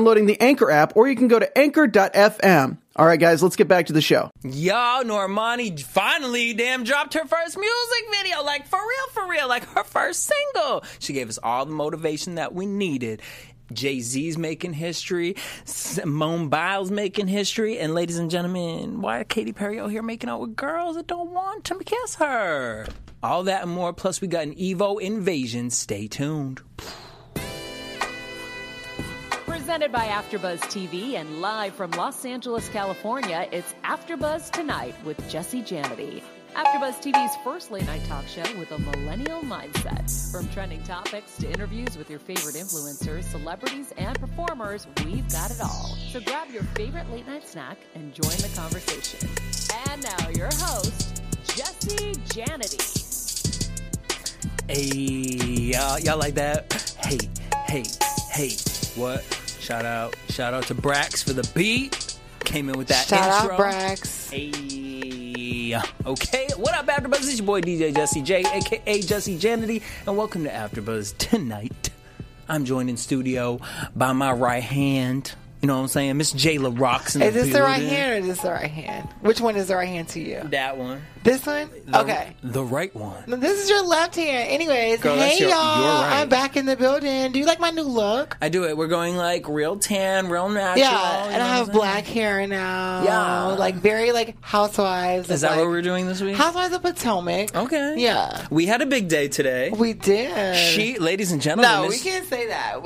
the Anchor app, or you can go to anchor.fm. All right, guys, let's get back to the show. Yo, Normani finally dropped her first music video. Like, for real. Like, her first single. She gave us all the motivation that we needed. Jay-Z's making history. Simone Biles making history. And ladies and gentlemen, why are Katy Perry out here making out with girls that don't want to kiss her? All that and more. Plus, we got an Evo invasion. Stay tuned. Presented by AfterBuzz TV and live from Los Angeles, California, it's AfterBuzz Tonight with Jesse Janity. AfterBuzz TV's first late-night talk show with a millennial mindset. From trending topics to interviews with your favorite influencers, celebrities, and performers, we've got it all. So grab your favorite late-night snack and join the conversation. And now your host, Jesse Janity. Hey, y'all like that? Hey. What? Shout out to Brax for the beat. Came in with that intro. Shout out, Brax. Hey. Okay. What up, AfterBuzz? It's your boy, DJ Jesse J, a.k.a. Jesse Janity, and welcome to AfterBuzz Tonight. I'm joined in studio by my right hand. You know what I'm saying? Miss Jayla Rocks in the building. Is this the right hand or is this the right hand? Which one is the right hand to you? That one. This one? Okay. The right one. This is your left hand. Anyways, girl, hey y'all. Right. I'm back in the building. Do you like my new look? I do it. We're going like real tan, real natural. Yeah, and I have black hair now. Yeah. Like very like Housewives. Is that like, what we're doing this week? Housewives of Potomac. Okay. Yeah. We had a big day today. We did. Ladies and gentlemen. No, we can't say that.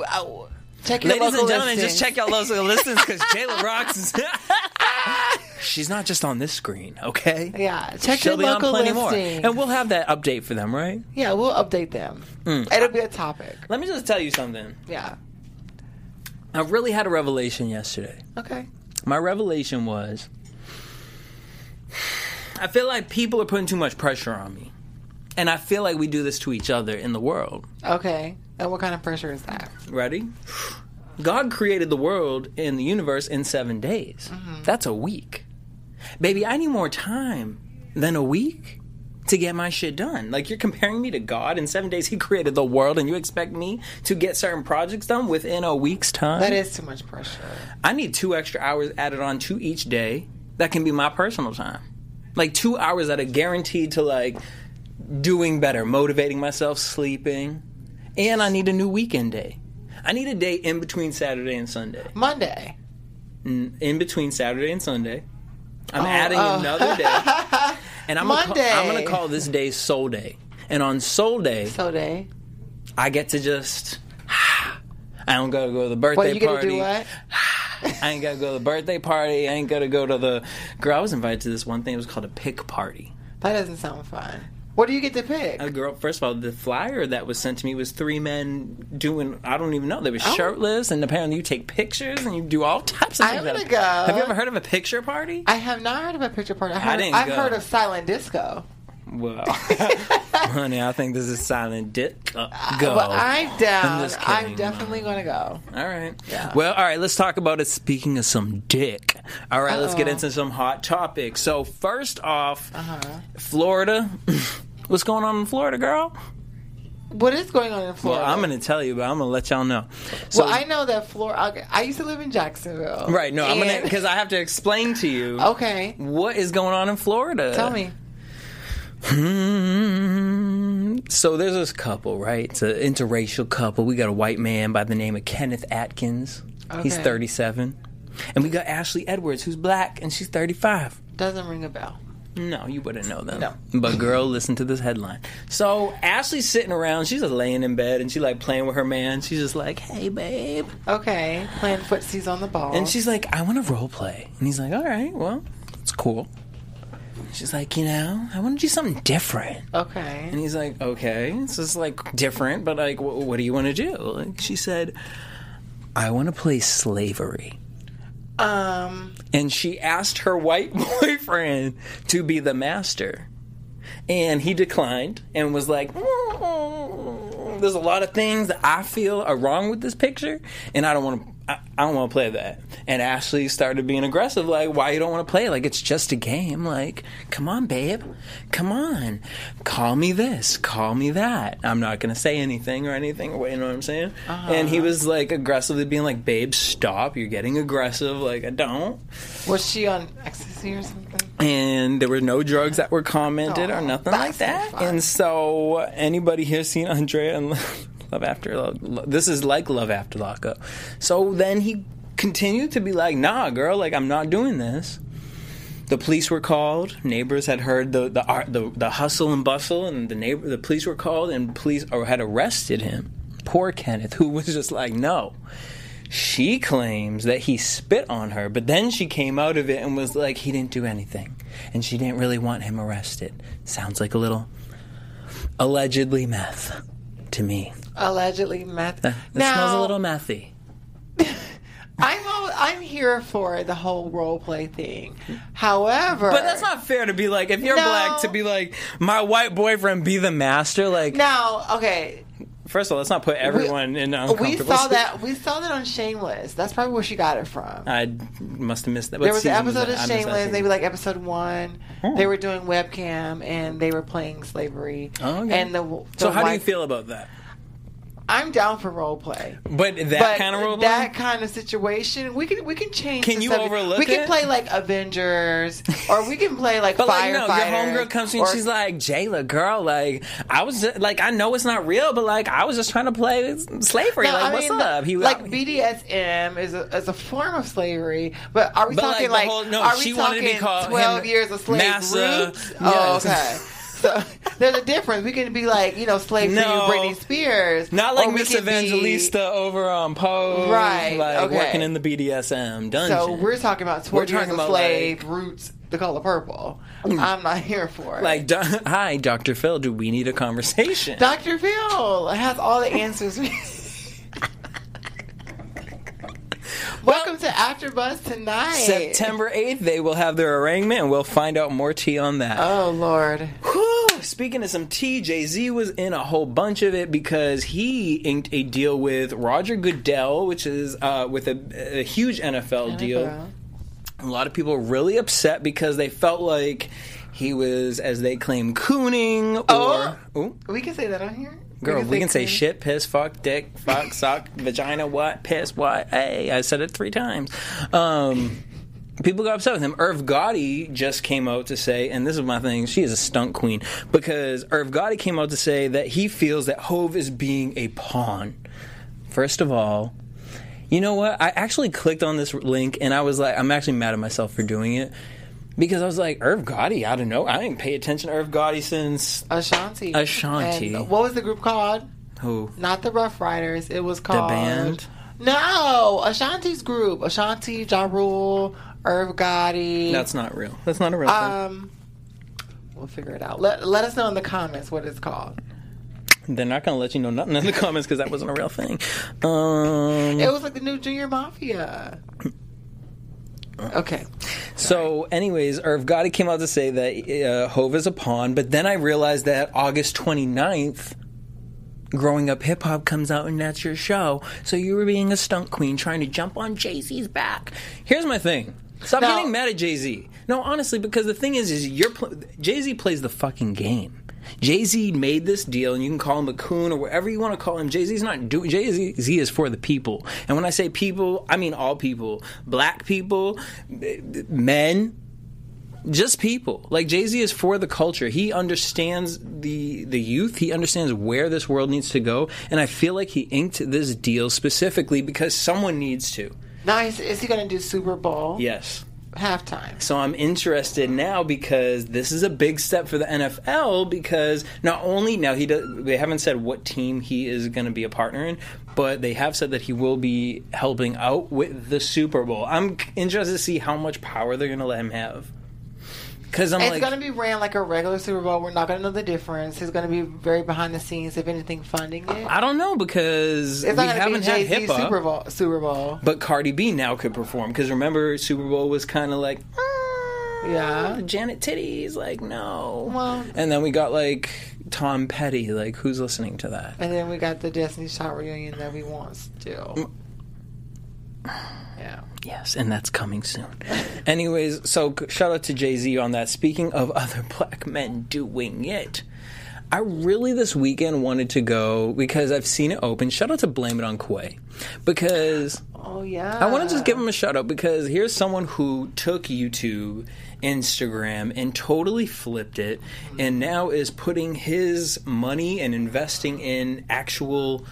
Ladies and gentlemen, just check your local listings because Jayla Rocks is... She's not just on this screen, okay? Yeah, check your local listings. More. And we'll have that update for them, right? Yeah, we'll update them. It'll be a topic. Let me just tell you something. Yeah. I really had a revelation yesterday. Okay. My revelation was... I feel like people are putting too much pressure on me. And I feel like we do this to each other in the world. Okay. And what kind of pressure is that? Ready? God created the world and the universe in 7 days. Mm-hmm. That's a week. Baby, I need more time than a week to get my shit done. Like, you're comparing me to God. In 7 days, He created the world, and you expect me to get certain projects done within a week's time? That is too much pressure. I need 2 extra hours added on to each day. That can be my personal time. Like, 2 hours that are guaranteed to, like, doing better, motivating myself, sleeping. And I need a new weekend day. I need a day in between Saturday and Sunday. Monday. In between Saturday and Sunday. I'm adding another day. And I'm going to call this day Soul Day. And on Soul Day, I get to just... I don't got to go to the birthday party. You get to do what? I ain't got to go to the birthday party. I ain't got to go to the... Girl, I was invited to this one thing. It was called a pick party. That doesn't sound fun. What do you get to pick? Girl, first of all, the flyer that was sent to me was 3 men doing, I don't even know, they were shirtless, and apparently you take pictures, and you do all types of things. I'm going to go. Have you ever heard of a picture party? I have not heard of a picture party. I've heard of silent disco. Well, honey, I think this is silent disco. Well, I'm down. I'm definitely going to go. All right. Yeah. Well, all right, let's talk about it. Speaking of some dick. All right, let's get into some hot topics. So first off, Florida... What's going on in Florida, girl? What is going on in Florida? Well, I'm going to tell you, but I'm going to let y'all know. So, well, I know that Florida... I used to live in Jacksonville. Right, no, I'm going to... Because I have to explain to you... Okay. What is going on in Florida? Tell me. So there's this couple, right? It's an interracial couple. We got a white man by the name of Kenneth Atkins. Okay. He's 37. And we got Ashley Edwards, who's black, and she's 35. Doesn't ring a bell. No, you wouldn't know them. No. But girl, listen to this headline. So Ashley's sitting around. She's just laying in bed, and she like playing with her man. She's just like, hey, babe. Okay. Playing footsies on the ball. And she's like, I want to role play. And he's like, all right, well, it's cool. She's like, you know, I want to do something different. Okay. And he's like, okay. So it's like different, but like, what do you want to do? Like, she said, I want to play slavery. And she asked her white boyfriend to be the master. And he declined and was like, there's a lot of things that I feel are wrong with this picture, and I don't want to play that. And Ashley started being aggressive, like, why you don't want to play? Like, it's just a game. Like, come on, babe. Come on. Call me this. Call me that. I'm not going to say anything or anything. You know what I'm saying? Uh-huh. And he was, like, aggressively being like, babe, stop. You're getting aggressive. Like, I don't. Was she on ecstasy or something? And there were no drugs that were commented or nothing like that. So and so anybody here seen Andrea and... Love After Lockup. This is like Love After Lockup. So then he continued to be like, nah, girl, like, I'm not doing this. The police were called. Neighbors had heard the hustle and bustle, and the police were called, and had arrested him. Poor Kenneth, who was just like, no. She claims that he spit on her, but then she came out of it and was like, he didn't do anything, and she didn't really want him arrested. Sounds like a little allegedly meth to me. Allegedly meth. That smells a little methy. I'm here for the whole role play thing. However, but that's not fair to be like, if you're black, to be like, my white boyfriend be the master. Like, now, okay. First of all, let's not put everyone in uncomfortable. We saw that on Shameless. That's probably where she got it from. I must have missed that. What there was an episode of Shameless, maybe like episode 1. Oh. They were doing webcam and they were playing slavery. Oh, okay. And so how do you feel about that? I'm down for role play, but kind of role play, that kind of situation, we can change. Can you overlook it? We can play like Avengers, or we can play like firefighters. Like, no, your homegirl comes to you and she's like, "Jayla, girl, like I was just, like I know it's not real, but like I was just trying to play slavery. No, like what's up? BDSM is a form of slavery, but are we talking like? Are we talking to be called 12 years of slave roots? Yes. Oh, okay. So there's a difference. We can be like, you know, slave to Britney Spears. Not like Miss Evangelista over on Pose. Right. Like working in the BDSM dungeon. So we're talking about 12 years of slave, like, roots, The Color Purple. I'm not here for it. Like, hi, Dr. Phil, do we need a conversation? Dr. Phil has all the answers. Welcome to AfterBuzz tonight. September 8th, they will have their arraignment, and we'll find out more tea on that. Oh, Lord. Whew. Speaking of some tea, Jay-Z was in a whole bunch of it because he inked a deal with Roger Goodell, which is with a huge NFL deal. A lot of people are really upset because they felt like he was, as they claim, cooning. We can say that on here. Girl, we can say shit, piss, fuck, dick, fuck, sock, vagina, what, piss, what, hey, I said it 3 times. People got upset with him. Irv Gotti just came out to say, and this is my thing, she is a stunt queen, because Irv Gotti came out to say that he feels that Hove is being a pawn. First of all, you know what, I actually clicked on this link, and I was like, I'm actually mad at myself for doing it. Because I was like, Irv Gotti, I don't know. I didn't pay attention to Irv Gotti since... Ashanti. And what was the group called? Who? Not the Rough Riders. It was called... The band? No! Ashanti's group. Ashanti, Ja Rule, Irv Gotti. That's not real. That's not a real thing. We'll figure it out. Let us know in the comments what it's called. They're not going to let you know nothing in the comments because that wasn't a real thing. It was like the new Junior Mafia. Okay. So, anyways, Irv Gotti came out to say that Hove is a pawn, but then I realized that August 29th, Growing Up Hip Hop comes out and that's your show. So you were being a stunt queen trying to jump on Jay-Z's back. Here's my thing. Stop getting mad at Jay-Z. No, honestly, because the thing is you're Jay-Z plays the fucking game. Jay-Z made this deal, and you can call him a coon or whatever you want to call him. Jay-Z is for the people. And when I say people, I mean all people. Black people, men, just people. Like, Jay-Z is for the culture. He understands the youth. He understands where this world needs to go. And I feel like he inked this deal specifically because someone needs to. Now, is he going to do Super Bowl? Yes. Halftime. So I'm interested now because this is a big step for the NFL because not only now they haven't said what team he is going to be a partner in, but they have said that he will be helping out with the Super Bowl. I'm interested to see how much power they're going to let him have. Cause I'm it's going to be ran like a regular Super Bowl. We're not going to know the difference. It's going to be very behind the scenes, if anything, funding it. I don't know, because it's not we haven't be had Jay-Z HIPAA. Super Bowl. But Cardi B now could perform. Because remember, Super Bowl was kind of like, yeah, Janet Titties, like, no. Well, and then we got, like, Tom Petty. Like, who's listening to that? And then we got the Destiny's Child reunion that we want still. Yeah. Yes, and that's coming soon. Anyways, so shout out to Jay-Z on that. Speaking of other black men doing it, I really this weekend wanted to go, because I've seen it open. Shout out to Blame It on Kway. Because I want to just give him a shout out, because here's someone who took YouTube, Instagram, and totally flipped it, and now is putting his money and investing in actual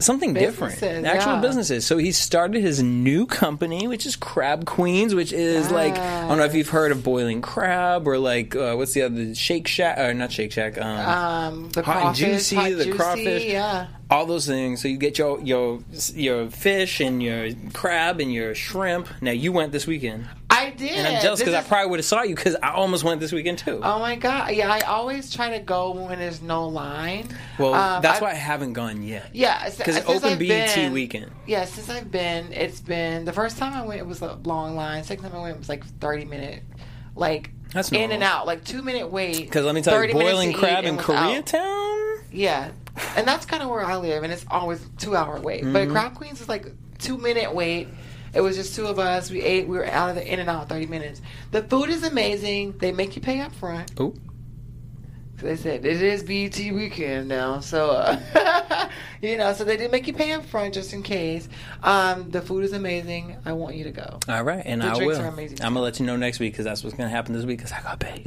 something businesses, different. Actual businesses. So he started his new company, which is Crab Queens, which is like, I don't know if you've heard of Boiling Crab, or like, what's the other, Shake Shack, or not Shake Shack, the Hot Crawfish, and Juicy, the Crawfish, all those things. So you get your fish and your crab and your shrimp. Now, you went this weekend. I did. And I'm jealous, because I probably would have saw you, because I almost went this weekend too. Oh my God. Yeah, I always try to go when there's no line. Well, that's why I haven't gone yet. Yeah. Because it opened BET weekend. Yeah, since I've been, it's been, the first time I went, it was a long line. Second time I went, it was like 30-minute, like, that's in and out, like 2-minute wait. Because let me tell you, Boiling Crab in Koreatown? Yeah. And that's kind of where I live, and it's always 2-hour wait. Mm-hmm. But Crab Queens is like 2-minute wait. It was just two of us. We ate. We were out of the in and out 30 minutes. The food is amazing. They make you pay up front. Oh. They said, it is BET weekend now. So, you know, so they did make you pay up front just in case. The food is amazing. I want you to go. All right. And I will. The drinks are amazing. I'm going to let you know next week, because that's what's going to happen this week, because I got paid.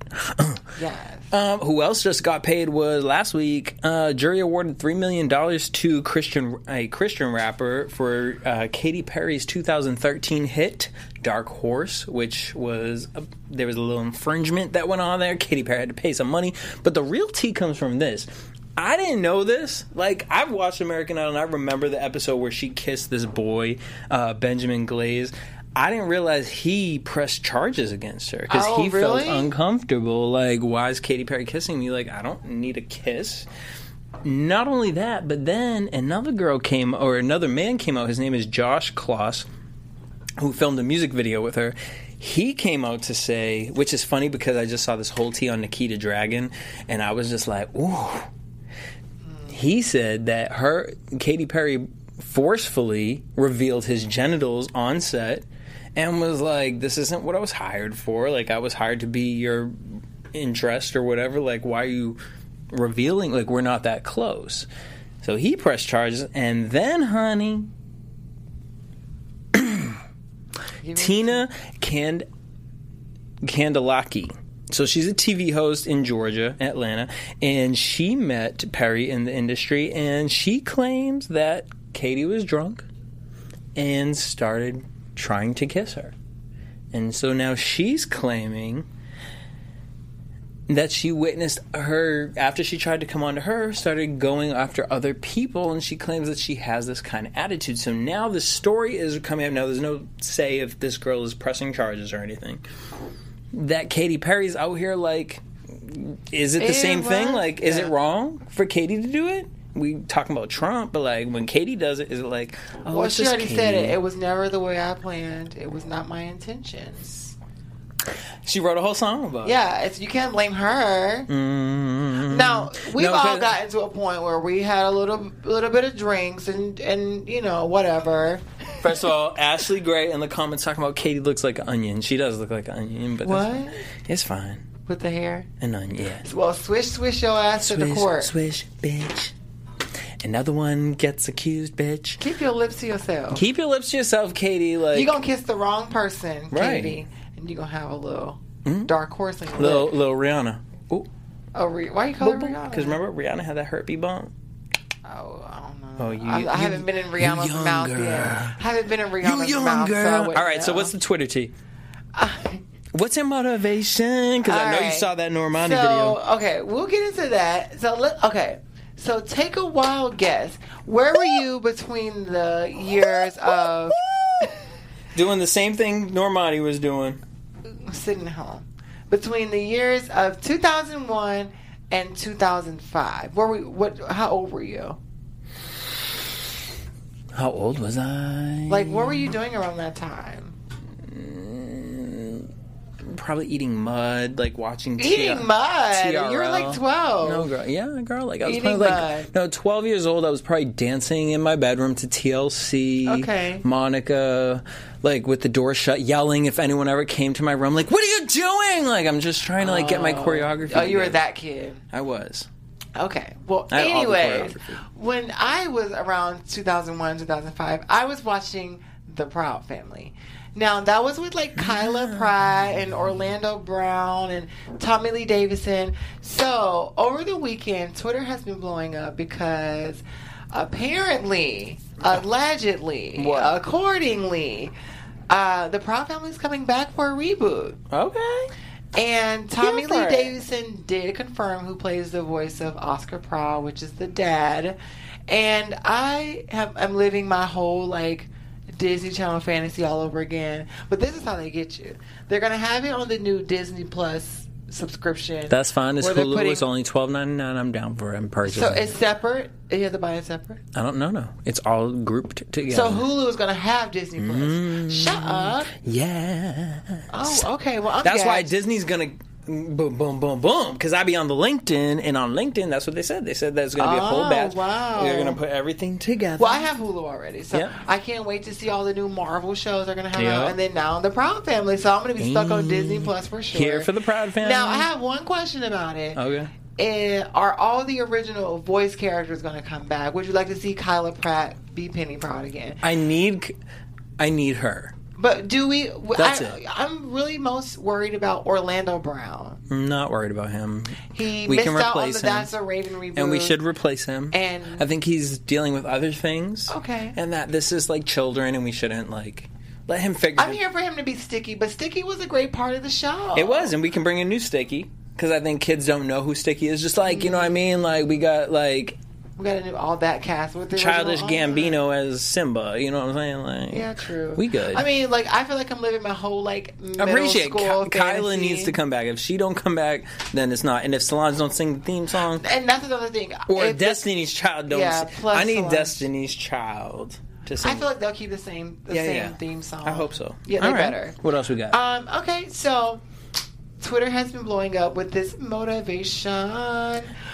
Yes. Who else just got paid was last week. Jury awarded $3 million to a Christian rapper for Katy Perry's 2013 hit, Dark Horse, which was, there was a little infringement that went on there. Katy Perry had to pay some money. But the real tea comes from this. I didn't know this. Like, I've watched American Idol, and I remember the episode where she kissed this boy, Benjamin Glaze. I didn't realize he pressed charges against her, because he really felt uncomfortable. Like, why is Katy Perry kissing me? Like, I don't need a kiss. Not only that, but then another man came out. His name is Josh Kloss, who filmed a music video with her. He came out to say, which is funny because I just saw this whole tea on Nikita Dragon, and I was just like, ooh. He said that Katy Perry forcefully revealed his genitals on set and was like, this isn't what I was hired for. Like, I was hired to be your interest or whatever. Like, why are you revealing? Like, we're not that close. So he pressed charges, and then, honey, Tina Kandelaki. So she's a TV host in Georgia, Atlanta, and she met Perry in the industry, and she claims that Katy was drunk and started trying to kiss her. And so now she's claiming that she witnessed her, after she tried to come on to her, started going after other people, and she claims that she has this kind of attitude. So now the story is coming up. Now, there's no say if this girl is pressing charges or anything. That Katy Perry's out here, like, is it the same thing? Like, is it wrong for Katy to do it? We talking about Trump, but, like, when Katy does it, is it like, oh, well, she already said it. It was never the way I planned. It was not my intentions. She wrote a whole song about it. Yeah, you can't blame her. Mm-hmm. Now, all gotten to a point where we had a little bit of drinks and you know, whatever. First of all, Ashley Gray in the comments talking about Katy looks like an onion. She does look like an onion, but what? That's fine. It's fine. With the hair? An onion, yeah. Well, swish your ass to the court. Swish, bitch. Another one gets accused, bitch. Keep your lips to yourself. Keep your lips to yourself, Katy. Like, you're going to kiss the wrong person, right, Katy. You're going to have a little dark horse in your lip. Little Rihanna. Ooh. Oh, why you call her Rihanna? Because remember, Rihanna had that herpy bump. Oh, I don't know. Oh, I haven't been in Rihanna's mouth yet. All right, so what's the Twitter tea? What's your motivation? Because I know you saw that Normani video. Okay, we'll get into that. So, so take a wild guess. Where were you between the years of... Doing the same thing Normani was doing. Sitting at home. between the years of 2001 and 2005. How old were you? How old was I? Like, what were you doing around that time? Probably eating mud, like watching TRL. Eating mud? You were like 12. No, girl. Yeah, girl. Like, I was probably like, 12 years old. I was probably dancing in my bedroom to TLC. Okay. Monica, like, with the door shut, yelling if anyone ever came to my room. Like, what are you doing? Like, I'm just trying to, like, get my choreography. Oh, you were that kid. I was. Okay. Well, anyways, when I was around 2001, 2005, I was watching The Proud Family. Now, that was with, like, Kyla Pry and Orlando Brown and Tommy Lee Davidson. So, over the weekend, Twitter has been blowing up because apparently, allegedly, accordingly, The Proud Family is coming back for a reboot. Okay. And Tommy Lee Davidson did confirm who plays the voice of Oscar Proud, which is the dad. And I'm living my whole, like, Disney Channel fantasy all over again. But this is how they get you. They're going to have it on the new Disney Plus subscription. That's fine. It's Hulu. It's only $12.99. I'm down for it. I'm purchasing. So it's separate? You have to buy it separate? I don't know. No. It's all grouped together. So Hulu is going to have Disney Plus. Shut up. Yeah. Oh, okay. Well, I'm That's why Disney's going to... Boom, boom, boom, boom. Because I be on the LinkedIn, and on LinkedIn, that's what they said. They said that's going to be a full batch. Wow. They're going to put everything together. Well, I have Hulu already, so yep. I can't wait to see all the new Marvel shows they're going to have out, and then now The Proud Family. So I'm going to be stuck on Disney Plus for sure. Here for The Proud Family. Now, I have one question about it. Okay. Are all the original voice characters going to come back? Would you like to see Kyla Pratt be Penny Proud again? I need her. But do we... I'm really most worried about Orlando Brown. I'm not worried about him. We missed out on the That's a Raven reboot. And we should replace him. And I think he's dealing with other things. Okay. And that this is like children and we shouldn't like... Let him figure it out. I'm here for him to be Sticky, but Sticky was a great part of the show. It was, and we can bring a new Sticky. Because I think kids don't know who Sticky is. Just like, you know what I mean? Like, we got like... We got to do all that cast with the Childish Gambino as Simba. You know what I'm saying? Like, yeah, true. We good. I mean, like, I feel like I'm living my whole, like, middle school Kyla needs to come back. If she don't come back, then it's not. And if Solange don't sing the theme song. And that's another thing. Or if Destiny's Child don't sing. I need Solange. Destiny's Child to sing. I feel like they'll keep the same theme song. I hope so. Yeah, they better. What else we got? Okay, so... Twitter has been blowing up with this motivation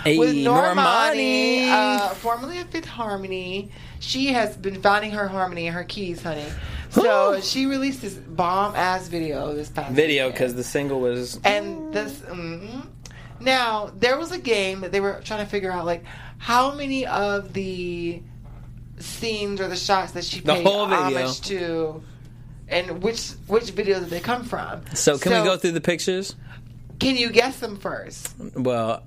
with Normani, formerly of Fifth Harmony. She has been finding her harmony and her keys, honey. So she released this bomb-ass video this past video, because the single was... And this... Now, there was a game that they were trying to figure out, like, how many of the scenes or the shots that she paid homage to... And which videos did they come from? So we go through the pictures? Can you guess them first? Well,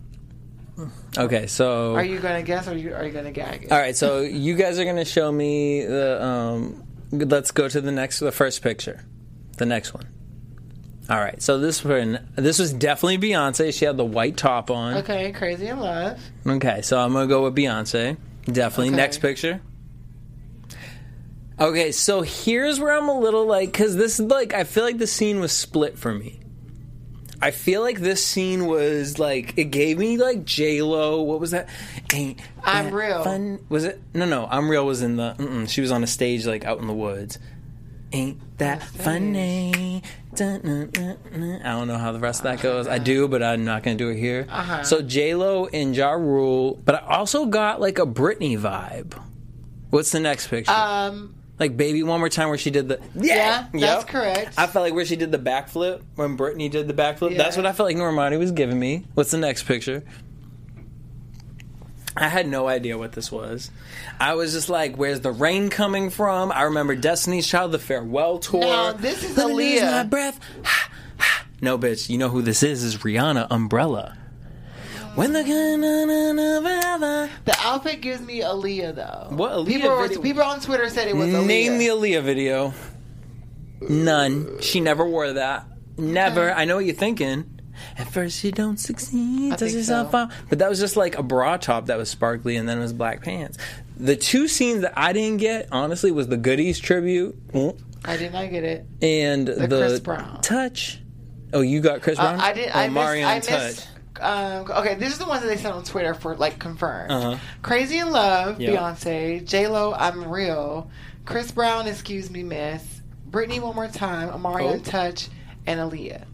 okay, so... Are you going to guess or are you going to gag it? All right, so you guys are going to show me the... let's go to the first picture. The next one. All right, so this was definitely Beyonce. She had the white top on. Okay, Crazy in Love. Okay, so I'm going to go with Beyonce. Definitely. Okay. Next picture. Okay, so here's where I'm a little like, because this is like, I feel like the scene was split for me. I feel like this scene was like, it gave me like J-Lo. What was that? Ain't I'm that real. Fun? Was it? No. I'm Real was in the. She was on a stage like out in the woods. Ain't that funny? Dun, dun, dun, dun. I don't know how the rest of that goes. I do, but I'm not going to do it here. Uh-huh. So J-Lo and Ja Rule, but I also got like a Britney vibe. What's the next picture? Like Baby One More Time, where she did the... Yeah, that's correct. I felt like where she did the backflip, when Britney did the backflip. Yeah. That's what I felt like Normani was giving me. What's the next picture? I had no idea what this was. I was just like, where's the rain coming from? I remember Destiny's Child, the farewell tour. No, this is Aaliyah. My breath. No, bitch, you know who this is Rihanna, Umbrella. When the outfit gives me Aaliyah, though. What Aaliyah video? People on Twitter said it was Aaliyah. Name the Aaliyah video. None. She never wore that. Never. Okay. I know what you're thinking. At first you don't succeed. Does yourself out. But that was just like a bra top that was sparkly and then it was black pants. The two scenes that I didn't get, honestly, was the Goodies tribute. I did not get it. And the Chris Brown. Touch. Oh, you got Chris Brown? I did. I missed. Okay, this is the ones that they sent on Twitter for, like, confirmed. Uh-huh. Crazy in Love, yep. Beyonce. J-Lo, I'm Real. Chris Brown, Excuse Me, Miss. Britney, One More Time. Amari, Untouched. And Aaliyah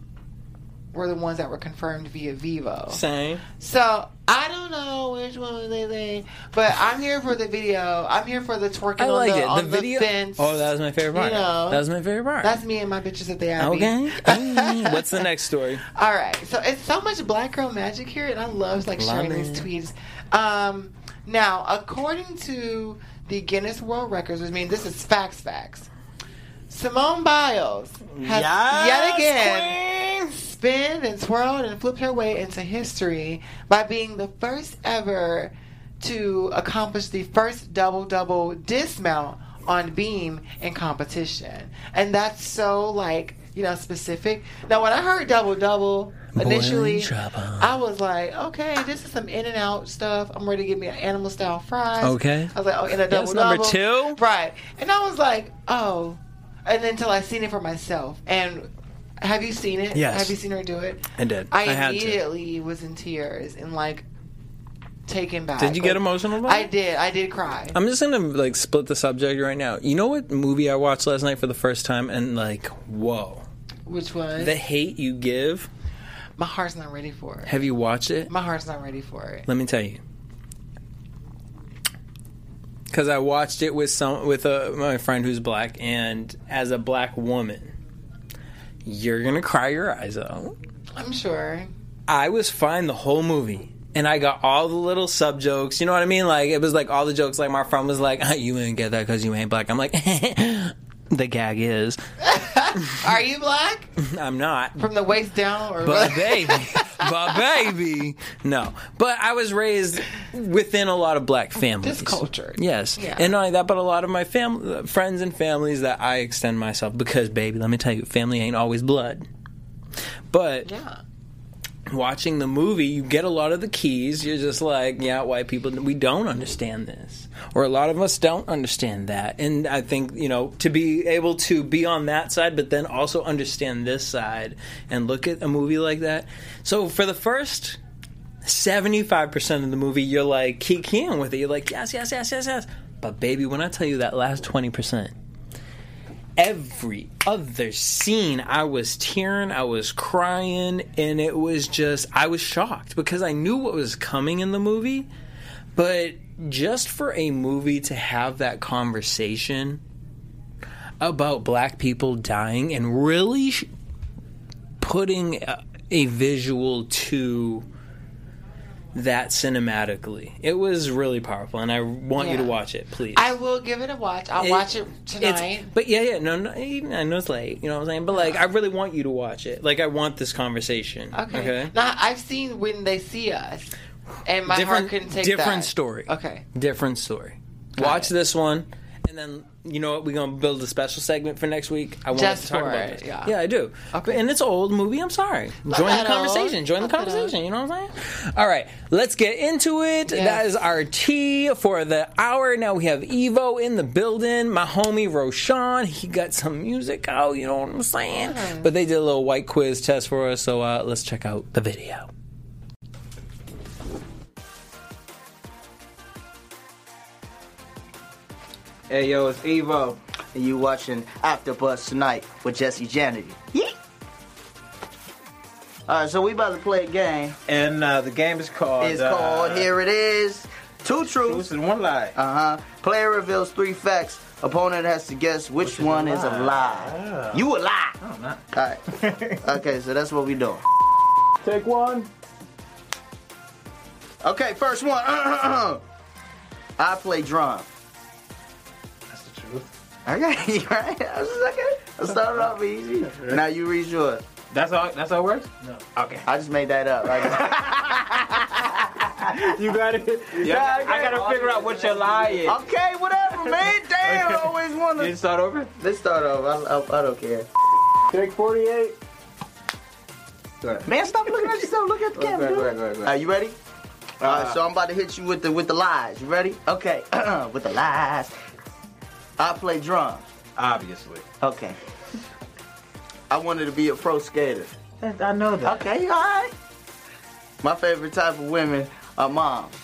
were the ones that were confirmed via Vivo. Same. So, I don't know which one they think, but I'm here for the video. I'm here for the twerking on the fence. Oh, that was my favorite part. You know, that was my favorite part. That's me and my bitches at the Abbey. Okay. What's the next story? All right. So, it's so much black girl magic here, and I love, like, sharing these tweets. Now, according to the Guinness World Records, which means this is facts, Simone Biles has yet again spin and twirled and flipped her way into history by being the first ever to accomplish the first double-double dismount on beam in competition. And that's so, like, you know, specific. Now, when I heard double-double initially, I was like, okay, this is some in-and-out stuff. I'm ready to give me an animal-style fries. Okay. I was like, oh, in a double-double. That's number 2? Right. And I was like, oh. And until I seen it for myself. And have you seen it? Yes. Have you seen her do it? I did. I immediately was in tears and, like, taken back. Did you get emotional about it? I did. I did cry. I'm just going to, like, split the subject right now. You know what movie I watched last night for the first time and, like, whoa. Which was? The Hate U Give. My heart's not ready for it. Have you watched it? My heart's not ready for it. Let me tell you. Because I watched it with my friend who's black, and as a black woman, you're going to cry your eyes out. I'm sure. I was fine the whole movie, and I got all the little sub-jokes. You know what I mean? Like, it was like all the jokes. Like, my friend was like, you ain't get that because you ain't black. I'm like, the gag is. Are you black? I'm not. From the waist down? Or but baby. No. But I was raised within a lot of black families. This culture. Yes. Yeah. And not only that, but a lot of my friends and families that I extend myself. Because, baby, let me tell you, family ain't always blood. But watching the movie, you get a lot of the keys. You're just like, yeah, white people, we don't understand this. Or a lot of us don't understand that. And I think, you know, to be able to be on that side, but then also understand this side and look at a movie like that. So for the first 75% of the movie, you're like, kick in with it. You're like, yes. But baby, when I tell you that last 20%, every other scene, I was tearing, I was crying, and it was just, I was shocked because I knew what was coming in the movie, but just for a movie to have that conversation about black people dying and really putting a visual to that cinematically, it was really powerful, and I want you to watch it, please. I will give it a watch. I'll watch it tonight. But I know it's late, you know what I'm saying? But like, I really want you to watch it. Like, I want this conversation. Okay. Now, I've seen When They See Us, and my heart couldn't take that. Different story. Okay. Different story. Watch this one, and then you know what? We're gonna build a special segment for next week. I want us to talk about this. Yeah, I do. Okay. And it's an old movie. I'm sorry. Join the conversation. You know what I'm saying? All right, let's get into it. Yes. That is our tea for the hour. Now we have Evo in the building. My homie Roshan, he got some music out. You know what I'm saying? Yeah. But they did a little white quiz test for us. So let's check out the video. Hey yo, it's Evo, and you watching AfterBuzz tonight with Jesse Janity. Yeah. All right, so we about to play a game, and the game is called. It's called Here It Is: Two Truths and One Lie. Player reveals 3 facts. Opponent has to guess which one is a lie. Yeah. You a lie. No, I'm not. All right. Okay, so that's what we doing. Take one. Okay, first one. I play drum. Okay, right? I started off easy. Now you read yours. That's how it works? No. Okay. I just made that up. You got it? Yeah. I got to figure out what your lie is. Okay, whatever, man. Damn, okay. I always want to. You start over? Let's start over. I don't care. Take 48. Man, stop looking at yourself. Look at the camera. Go ahead. You ready? All right, so I'm about to hit you with the lies. You ready? Okay. With the lies. I play drums. Obviously. Okay. I wanted to be a pro skater. I know that. Okay, you all right? My favorite type of women are moms.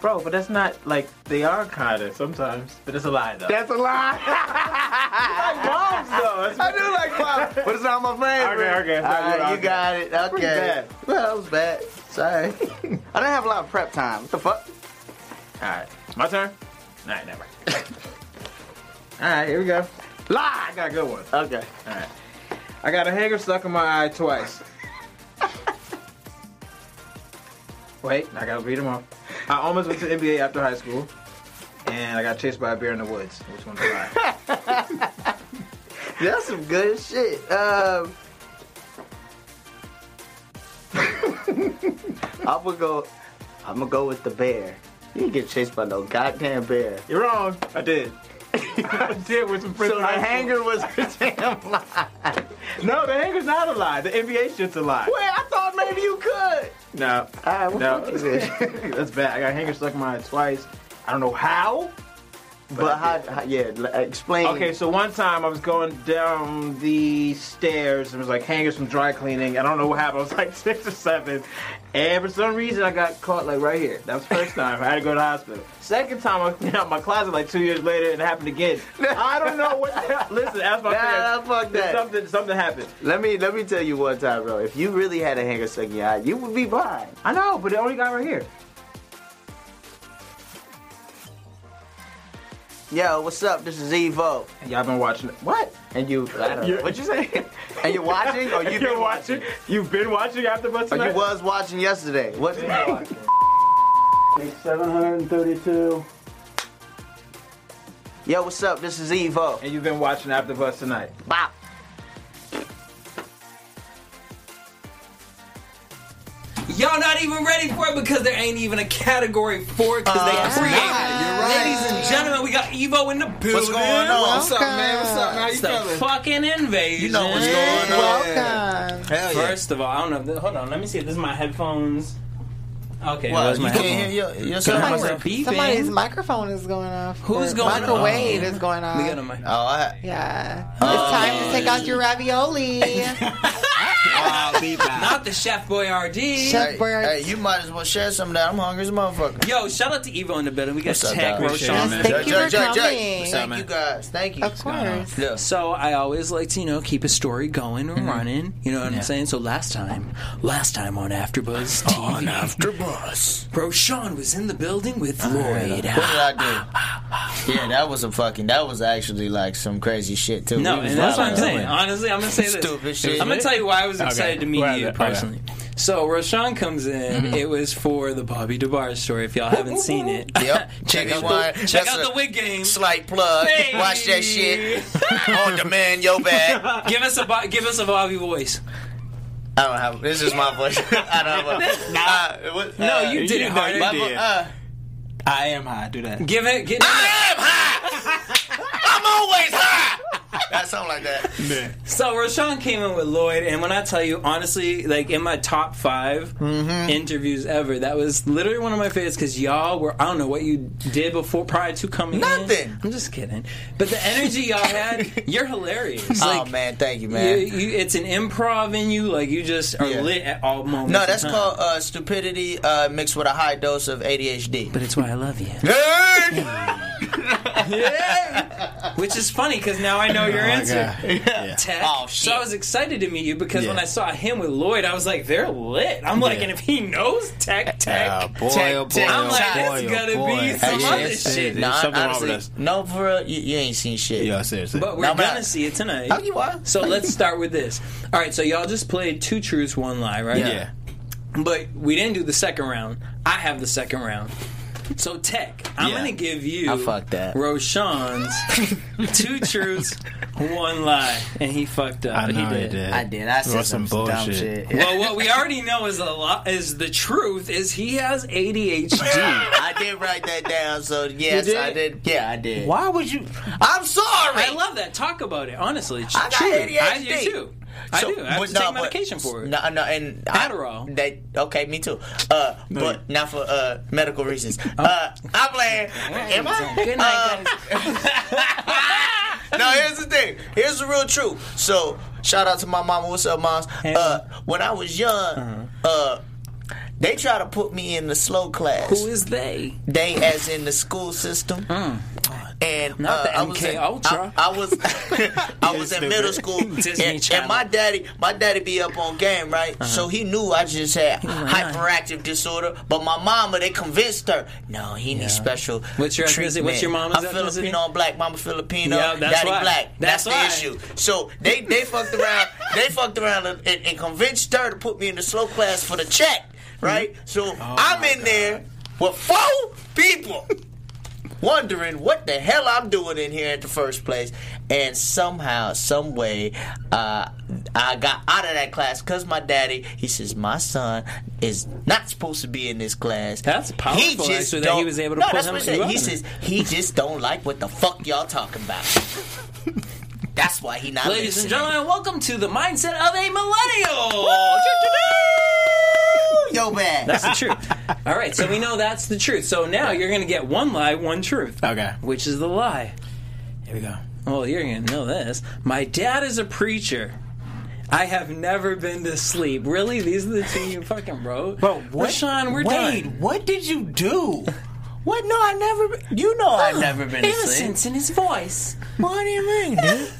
Bro, but that's not, like, they are kind of sometimes. But it's a lie, though. That's a lie. You like moms, though. That's I do like moms, but it's not my favorite. Okay. All right, you got it. Okay. Bad. Well, that was bad. Sorry. I didn't have a lot of prep time. What the fuck? All right. My turn? All right, never mind. All right, here we go. Lie! I got a good one. Okay. All right. I got a hanger stuck in my eye twice. Wait, I gotta read them off. I almost went to the NBA after high school, and I got chased by a bear in the woods. Which one's a lie? That's some good shit. I'm gonna go with the bear. You didn't get chased by no goddamn bear. You're wrong. I did. I did with some friends. So the hanger was a damn lie. No, the hanger's not a lie. The NBA shit's a lie. Wait, I thought maybe you could. No. Alright, what the fuck is it? That's bad. I got a hanger stuck in my eye twice. I don't know how. But how, yeah, explain. Okay, so one time I was going down the stairs and it was like hangers from dry cleaning. I don't know what happened. I was like 6 or 7. And for some reason I got caught like right here. That was the first time. I had to go to the hospital. Second time I came out of my closet like 2 years later and it happened again. I don't know what the, listen, ask my parents. Fuck that. Something happened. Let me tell you one time, bro. If you really had a hanger stuck in your eye, you would be blind. I know, but the only guy right here. Yo, what's up? This is Evo. And y'all been watching... What? And you... I don't know. What'd you say? And you're watching? Or you've been watching? You've been watching AfterBuzz tonight? Or you was watching yesterday. What's that? 732. Yo, what's up? This is Evo. And you've been watching AfterBuzz tonight. Bop. Y'all not even ready for it because there ain't even a category for it because they created it. You're right. Ladies and gentlemen, we got Evo in the building. What's going on? Welcome. What's up, man? What's up? How you feeling? It's a fucking invasion. You know what's going on. Welcome. Hell yeah. First of all, I don't know. Hold on. Let me see if this is my headphones. Okay. Well, you can't hear yourself. Somebody's microphone is going off. Who's going on? Microwave is going off. We got a mic. Oh, yeah. It's time to take out your ravioli. Not the Chef Boyardee. Chef Boyardee. Hey, you might as well share some of that. I'm hungry as a motherfucker. Yo, shout out to Evo in the building. We got Tech Roshan. Thank you for coming. Thank you guys. Thank you. Of course. Yeah. So I always like to, keep a story going and running. You know what I'm saying? So last time on AfterBuzz TV. On AfterBuzz. Roshan was in the building with Lloyd. What did I do? Yeah, that was actually like some crazy shit too. No, and that's what I'm saying. Honestly, I'm going to say this. Stupid shit. I'm going to tell you why I was excited to meet you personally. Okay. So Roshan comes in. Mm-hmm. It was for the Bobby DeBarge story. If y'all haven't seen it, yep. check out the Wig Game. Slight plug. Hey. Watch that shit on demand. Yo, bad. Give us a Bobby voice. I don't have. This is my voice. I don't have. No, you did it. I am high. Do that. I am high. I'm always high. That sound like that. Yeah. So Roshan came in with Lloyd, and when I tell you, honestly, like in my top 5 interviews ever, that was literally one of my favorites because y'all were, I don't know what you did before prior to coming in. Nothing. I'm just kidding. But the energy y'all had, you're hilarious. Like, oh man, thank you, man. It's an improv in you, like you just are lit at all moments. No, that's called stupidity mixed with a high dose of ADHD. But it's why I love you. Yeah. Which is funny because now I know your answer. Yeah. Tech. Oh, shit. So I was excited to meet you because when I saw him with Lloyd, I was like, they're lit. I'm like, and if he knows Tech, I'm like, it's gonna be some other shit. No, for real, you ain't seen shit. Yeah, seriously. But we're gonna see it tonight. How you are? So let's start with this. All right, so y'all just played 2 Truths, 1 Lie, right? Yeah. But we didn't do the second round. I have the second round. So, Tech, I'm going to give you Roshan's 2 Truths, 1 Lie. And he fucked up. I know he did. I did. I said some bullshit. Dumb shit. Well, what we already know is the truth is he has ADHD. I did write that down, so yes, did? I did. Yeah, I did. Why would you? I'm sorry. I love that. Talk about it, honestly. It's I true. Got ADHD. I do, too. I do. I have to take medication for it. No, and Adderall. Okay, me too. But not for medical reasons. I'm playing. Am I? Good night, guys. Now, here's the thing. Here's the real truth. So, shout out to my mama. What's up, moms? Hey. When I was young, they try to put me in the slow class. Who is they? They as in the school system. Mm. And not the MK Ultra. I was in middle school, and my daddy be up on game, right? So he knew I just had hyperactive disorder. But my mama, they convinced her, no, he needs special treatment. What's your mama's ethnicity? I'm Filipino, I'm black. Mama Filipino, daddy black. That's the issue. So they fucked around. They fucked around and convinced her to put me in the slow class for the check, right? Mm-hmm. So I'm in there with 4 people. Wondering what the hell I'm doing in here at the first place. And somehow, some way, I got out of that class because my daddy, he says, my son is not supposed to be in this class. That's powerful, actually, that he was able to put him in. He says, he just don't like what the fuck y'all talking about. That's why he not listening. Ladies and gentlemen, welcome to the mindset of a millennial. Yo, man. That's the truth. All right, so we know that's the truth. So now you're going to get one lie, one truth. Okay. Which is the lie. Here we go. Oh, you're going to know this. My dad is a preacher. I have never been to sleep. Really? These are the two you fucking wrote? Bro, what? Rashawn, we're done. Wait, what did you do? What? No, I never... You know I've never been to sleep. Innocence in his voice. What do you mean, dude?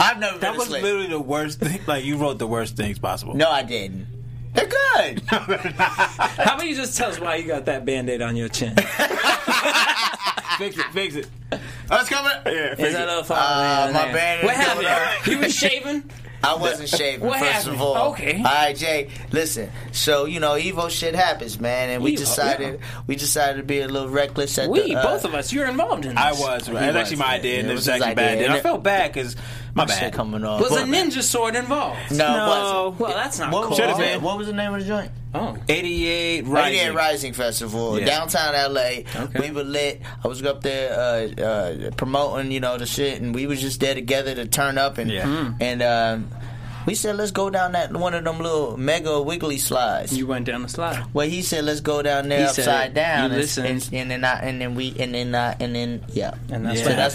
I've never been to sleep. That was literally the worst thing. Like, you wrote the worst things possible. No, I didn't. They're good. No, they're not. How about you just tell us why you got that Band-Aid on your chin? Fix it. That's coming. Yeah, fix it. My Band-Aid. What happened? You were shaving? I wasn't shaving, first of all. Okay. All right, Jay, listen. So, you know, Evo shit happens, man, and we decided to be a little reckless at both of us, you were involved in this. I was. Right? That's actually my idea, and it was actually bad. And I felt bad because my bad. Coming off. Was a ninja sword involved? No, it wasn't. Well, that's not cool. Should have been. What was the name of the joint? Oh. 88 Rising. 88 Rising Festival, downtown L.A. Okay. We were lit. I was up there promoting, the shit, and we was just there together to turn up. And we said, let's go down that one of them little mega wiggly slides. You went down the slide. Well, he said, let's go down there upside down. And then that's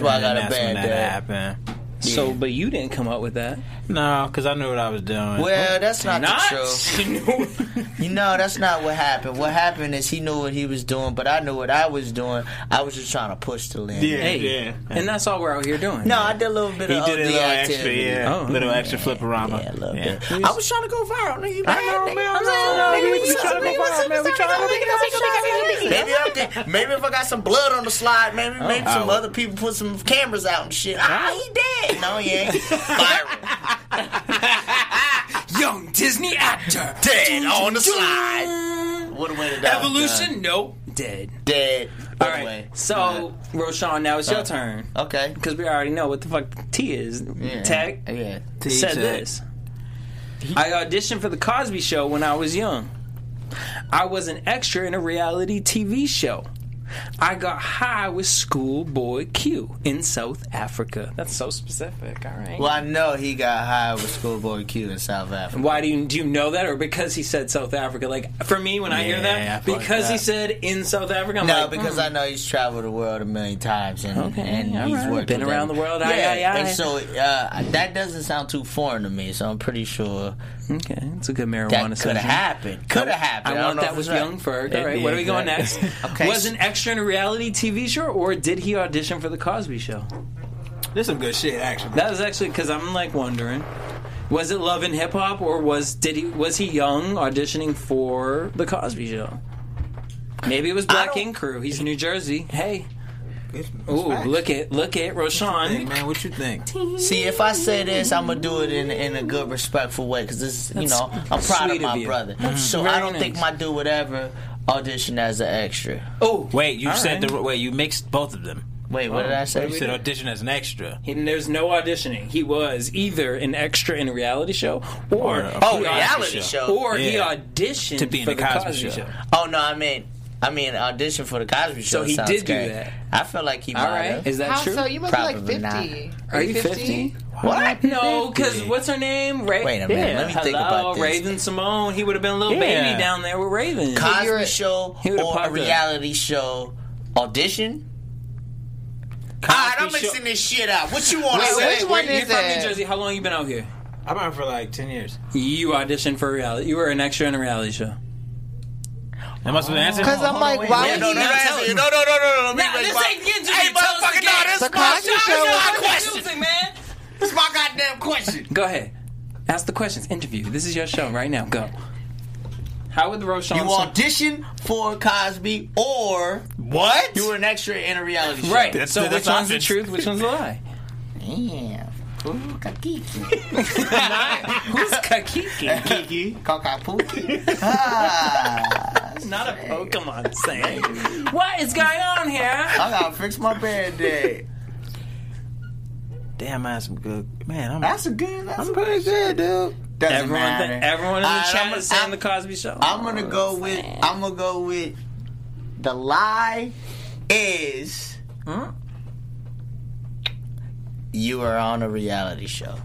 why I got a bad day. Yeah. So, but you didn't come up with that. No, because I knew what I was doing. Well, that's not the truth. That's not what happened. What happened is he knew what he was doing, but I knew what I was doing. I was just trying to push the limit. Yeah, yeah. And that's all we're out here doing. No, I did a little bit of the activity. Extra flipperama. Yeah, a little bit. I was trying to go viral, nigga. I know, man. We trying to go viral, man. Maybe if I got some blood on the slide, maybe some other people put some cameras out and shit. He dead. No, he ain't. Viral. Young Disney actor. Dead on the slide. What a way to die. Evolution? Nope. Dead. All right. So, Rashawn, now it's your turn. Okay. Because we already know what the fuck T is. Yeah. Tech said this. I auditioned for The Cosby Show when I was young. I was an extra in a reality TV show. I got high with Schoolboy Q in South Africa. That's so specific. All right. Well, I know he got high with Schoolboy Q in South Africa. Why do you know that, or because he said South Africa? Like, for me, when I hear that, because he said in South Africa, I'm like, because I know he's traveled the world a million times, and he's worked been around the world. And so that doesn't sound too foreign to me. So I'm pretty sure. Okay, it's a good marijuana session. That could have happened. I want that with Young Ferg. All right, where are we going next? Okay, was an extra in a reality TV show, or did he audition for The Cosby Show? There's some good shit, actually. That was actually because I'm like wondering, was it Love and Hip Hop, or was he young auditioning for The Cosby Show? Maybe it was Black Ink Crew. He's in New Jersey. Hey. Ooh, look at Rashawn. Man, what you think? See, if I say this, I'm gonna do it in a good, respectful way because this, I'm proud of my brother. Mm-hmm. So I don't think my dude would ever audition as an extra. Oh, wait, you said you mixed both of them. Wait, what did I say? You said audition as an extra. There's no auditioning. He was either an extra in a reality show or he auditioned to be in for the Cosby Show. Oh no, I mean, audition for the Cosby Show. So he did do that. I feel like he might have. Is that true? So you must be like 50. Are you 50? What? No, because what's her name? Wait a minute. Let me think about this. Raven Simone. He would have been a little baby down there with Raven. Cosby Show or a reality show audition? Alright, I'm mixing this shit up. What you want to say? Which one is that? You're from New Jersey. How long you been out here? I've been out for like 10 years. You auditioned for a reality. You were an extra in a reality show. That must have been answered. Because I'm like, why would he not? No. This ain't getting to me. Hey, motherfucker, no, this is my question, man. This is my goddamn question. Go ahead. Ask the questions. Interview. This is your show right now. Go. How would the Roshan... You audition for Cosby or... What? You were an extra in a reality show. Right. So which one's the truth? Which one's the lie? Damn. Ooh, Kakiki. Who's Kakiki? Kakiki. Kakapuki. Ah. It's not a Pokemon saying. What is going on here? I gotta fix my band-aid. Damn, that's some good... Man, I'm pretty good, dude. Everyone in the chat is saying the Cosby Show. I'm gonna go with the lie is you are on a reality show.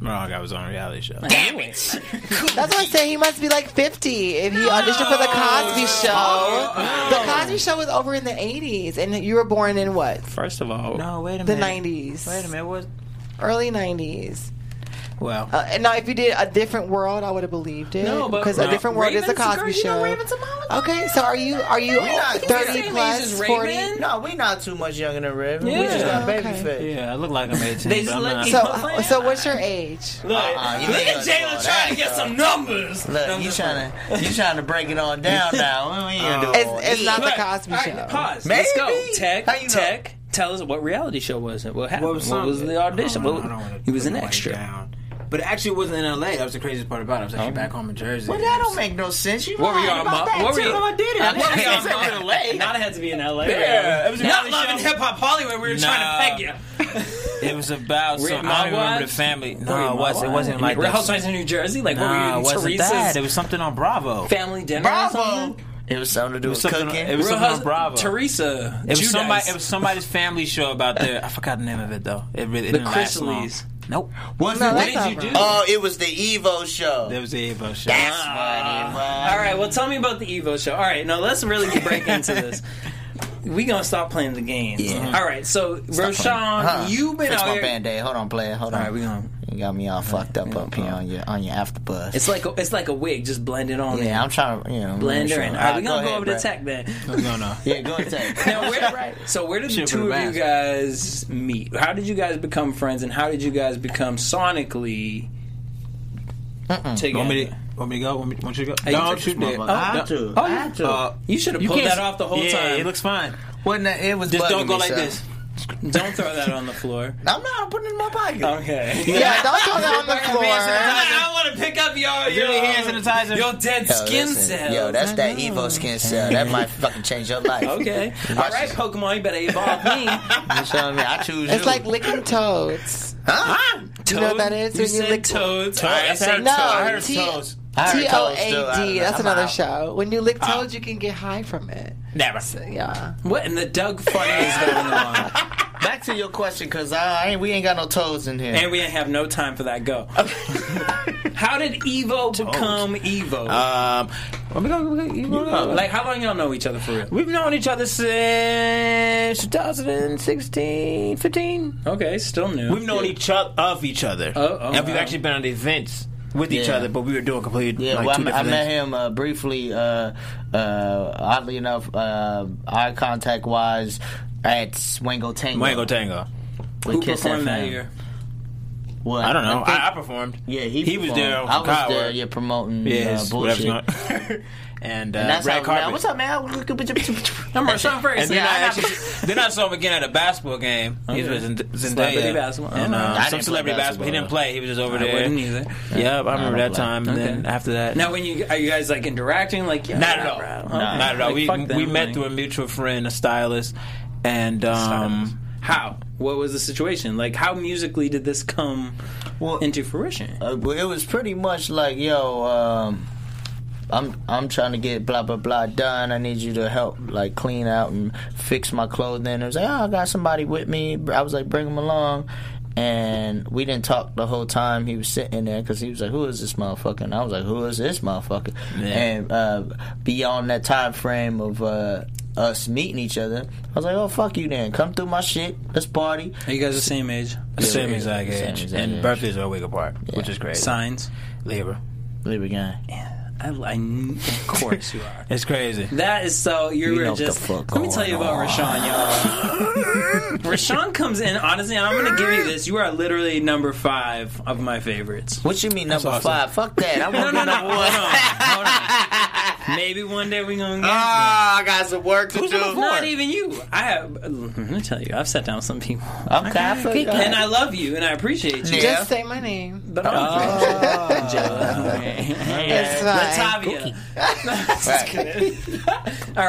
Wrong guy was on a reality show. Damn it! That's what I say. He must be like 50 if he auditioned for the Cosby Show. The Cosby Show was over in the 80s, and you were born in what? First of all, no. Wait a minute. The 90s. Wait a minute. What? Early 90s. Well, now if you did A Different World, I would have believed it. No, because A Different World is a Cosby Show. Okay, so are you 30 plus 40? No, we not too much younger than Raven. Yeah. We just got baby face. Yeah, I look like I'm 18. So what's your age? Look at Jayla trying to get some numbers. Look, you trying to break it all down now. It's not the Cosby Show. Pause. Let's go. Tech. Tell us what reality show was it? What happened? What was the audition? He was an extra. But it actually wasn't in L.A. That was the craziest part about it. I was actually back home in Jersey. Well, that don't make no sense. You what were you on, Mom? What were you on? I did it. I was in L.A. Not had to be in L.A. Yeah. It was not loving hip-hop Hollywood. We were trying to peg you. It was about some... I don't remember the family. No, it wasn't. It wasn't like that. Real Housewives in New Jersey? Like, what were you doing? It was something on Bravo. Family dinner or something? It was something to do with cooking. It was something on Bravo. Teresa. It was somebody's family show about their... I forgot the name of it, though. It didn't last long. Nope. What did you do? Oh, it was the Evo show. It was the Evo show. That's funny, man. All right, well, tell me about the Evo show. All right, now let's really break into this. We gonna stop playing the games. Yeah. All right, so Roshan, you've been out here. Fix my Band-Aid. Hold on, player. Hold on. All right, we gonna. You got me all fucked up here on your AfterBuzz. It's like a wig just blended on. Yeah, I'm trying to blend her in. All right, we gonna go over to Tech then. No. Yeah, go to Tech. Now, where did the two of you guys meet? How did you guys become friends, and how did you guys become sonically together? Want me to go? Want you to go? Don't you dare! I have to. You should have pulled that off the whole time. Yeah, it looks fine. It was just don't go like this. Don't throw that on the floor. I'm not putting it in my pocket. Okay. Yeah, don't throw that on the floor. I don't want to pick up your hand sanitizer. Your dead skin cells. Yo, that's that Evo skin cell. That might fucking change your life. Okay. All right, Pokemon, you better evolve me. You're showing me. I choose you. It's like licking toads. Huh? You know what that is? You said toads. I said toads. I heard toads. TOAD. That's another show. When you lick toads, you can get high from it. Never. So, yeah. What in the Doug funny is going on? Back to your question, because we ain't got no toads in here, and we ain't have no time for that. Go. How did Evo become Evo? Like, how long y'all know each other for real? We've known each other since 2016, 15. Okay, still new. We've known each other, and we've actually been on events with each other, but we were doing completely I met him briefly, oddly enough, eye contact wise, at Swango Tango. Who performed that year? Well, I don't know. I performed. Yeah, he was there. I was there. Yeah, promoting bullshit. And that's Red Carpet. What's up, man? I'm Roshan Ferguson. Then I saw him again at a basketball game. He was in Zendaya basketball. And some celebrity basketball. He didn't play. He was just over there. I wouldn't either. Yep, I remember that time. And then after that, now are you guys like interacting? Like not at all. Not at all. We met through a mutual friend, a stylist, and how? What was the situation? Like, how musically did this come into fruition? It was pretty much like, yo. I'm trying to get blah blah blah done. I need you to help, like, clean out and fix my clothing. And it was like, I got somebody with me. I was like, bring him along. And we didn't talk the whole time. He was sitting there because he was like, who is this motherfucker? And I was like, who is this motherfucker? Yeah. And beyond that time frame of us meeting each other, I was like, oh, fuck you then. Come through my shit. Let's party. Are you guys the same age? Yeah, same exact age. And birthdays are a week apart, which is great. Signs? Labor guy. Yeah. Of course you are. It's crazy. That is so. Let me tell you about Rashawn, y'all. Rashawn comes in. Honestly, I'm gonna give you this. You are literally number 5 of my favorites. What you mean number five? Fuck that. I'm Hold on. Maybe one day we gonna get. I got some work to do. Not even you. Let me tell you. I've sat down with some people. Okay. And I love you, and I appreciate you. Just say my name. But Latavia. All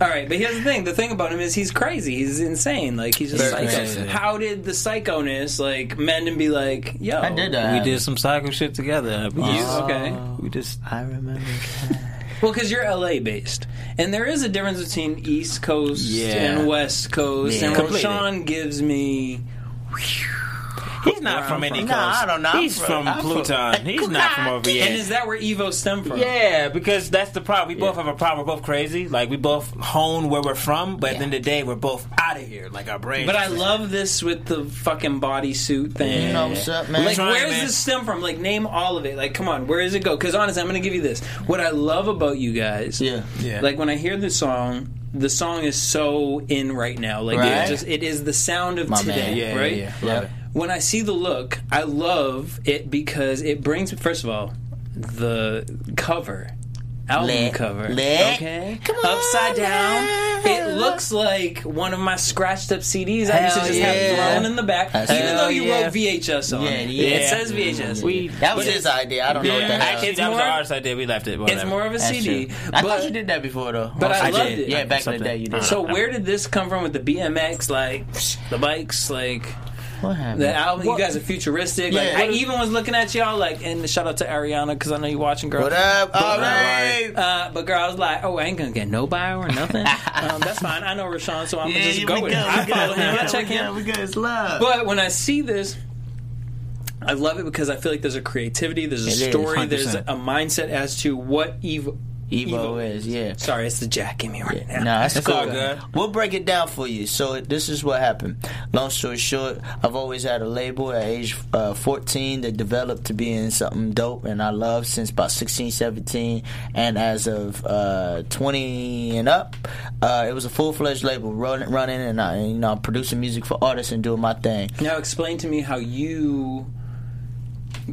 right, but here's the thing. The thing about him is he's crazy. He's insane. Like, he's just psycho. Crazy. How did the psychoness mend and be like, yo, I did that. We did some psycho shit together. I remember that. Well, because you're LA based, and there is a difference between East Coast and West Coast. Yeah. And what Sean gives me. He's not from any coast. No, I don't know. He's from Pluton. He's not from over here. And is that where Evo stem from? Yeah, because that's the problem. We both have a problem. We're both crazy. Like, we both hone where we're from, but at the end of the day, we're both out of here. Like, our brains. But I love this with the fucking bodysuit thing. You know what's up, man? Like, where's this stem from? Like, name all of it. Like, come on, where does it go? Because, honestly, I'm going to give you this. What I love about you guys, like, when I hear this song... The song is so in right now. Like, it is the sound of today, right? Yeah. When I see the look, I love it because it brings, first of all, the cover. Album cover. Okay. Come on, upside down. It looks like one of my scratched up CDs I used to just have thrown in the back. Even though you wrote VHS on it. Yeah. It says VHS. That was his idea. I don't know what that is. That was ours idea. We left it. Whatever. It's more of a CD. I thought you did that before though. But I loved it. Yeah, back in the day you did. So where did this come from with the BMX, the bikes, what happened? The album, you guys are futuristic. Yeah. I even was looking at y'all and shout out to Ariana because I know you're watching, girl. What up? All right. But girl, I was like, I ain't gonna get no bio or nothing. That's fine. I know Rashawn, so I'm gonna just go with it. I follow him. I check him. We good. It's love. But when I see this, I love it because I feel like there's a creativity, there's a story, there's a mindset as to what Evo is, sorry, it's the jack in me right now. No, that's cool. All good. We'll break it down for you. So this is what happened. Long story short, I've always had a label at age 14 that developed to being something dope and I love since about 16, 17, and as of 20 and up, it was a full-fledged label running and I'm producing music for artists and doing my thing. Now explain to me how you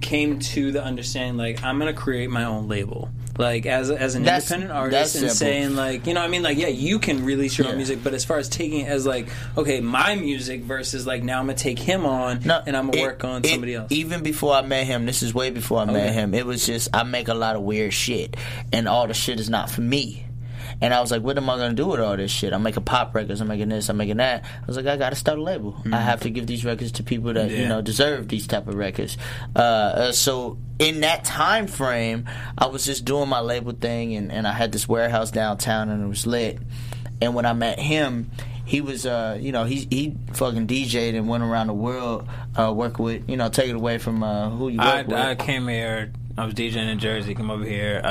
came to the understanding I'm going to create my own label. As an independent artist and simple. Saying you can release your own music, but as far as taking it as my music versus now I'm gonna take him on and I'm gonna work on somebody else. Even before I met him, this is way before I met him, it was just I make a lot of weird shit and all the shit is not for me. And I was like, what am I going to do with all this shit? I'm making pop records. I'm making this. I'm making that. I was like, I got to start a label. Mm-hmm. I have to give these records to people that, deserve these type of records. So in that time frame, I was just doing my label thing, and I had this warehouse downtown, and it was lit. And when I met him, he was, he fucking DJ'd and went around the world, working with, take it away from who you work with. I came here. I was DJing in Jersey. Come over here.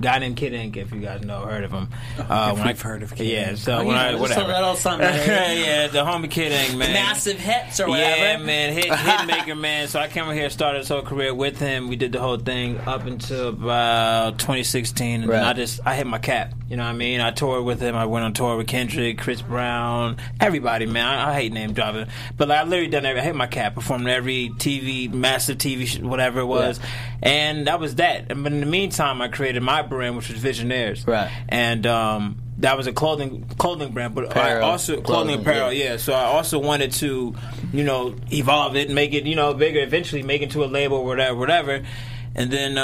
Guy named Kid Ink, if you guys heard of him. I've heard of Kid Ink. Yeah, so whatever. That old song, man. Yeah, the homie Kid Ink, man. Massive hits or whatever. Yeah, man, hit maker, man. So I came over here, started his whole career with him. We did the whole thing up until about 2016, and then I hit my cap. You know what I mean? I toured with him. I went on tour with Kendrick, Chris Brown, everybody, man. I hate name dropping, but I literally done everything. I hit my cap, performed every TV, massive TV, whatever it was, and that was that. But in the meantime, I created my brand, which was Visionaires, and that was a clothing brand, but also clothing apparel. Yeah. So I also wanted to, evolve it, make it, bigger. Eventually, make it to a label, whatever. And then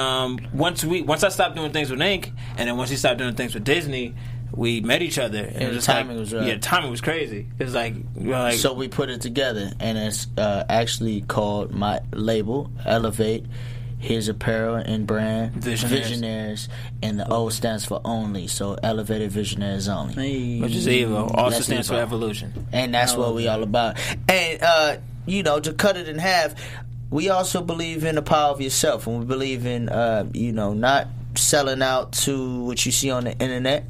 once I stopped doing things with Inc., and then once he stopped doing things with Disney, we met each other. And it was just timing was right. Yeah, timing was crazy. It was so we put it together, and it's actually called my label, Elevate. His apparel and brand, Visionaries, and the O stands for only, so Elevated Visionaries Only. Which is Evo, also stands for evolution. And that's what we all about. And, to cut it in half, we also believe in the power of yourself, and we believe in, not selling out to what you see on the internet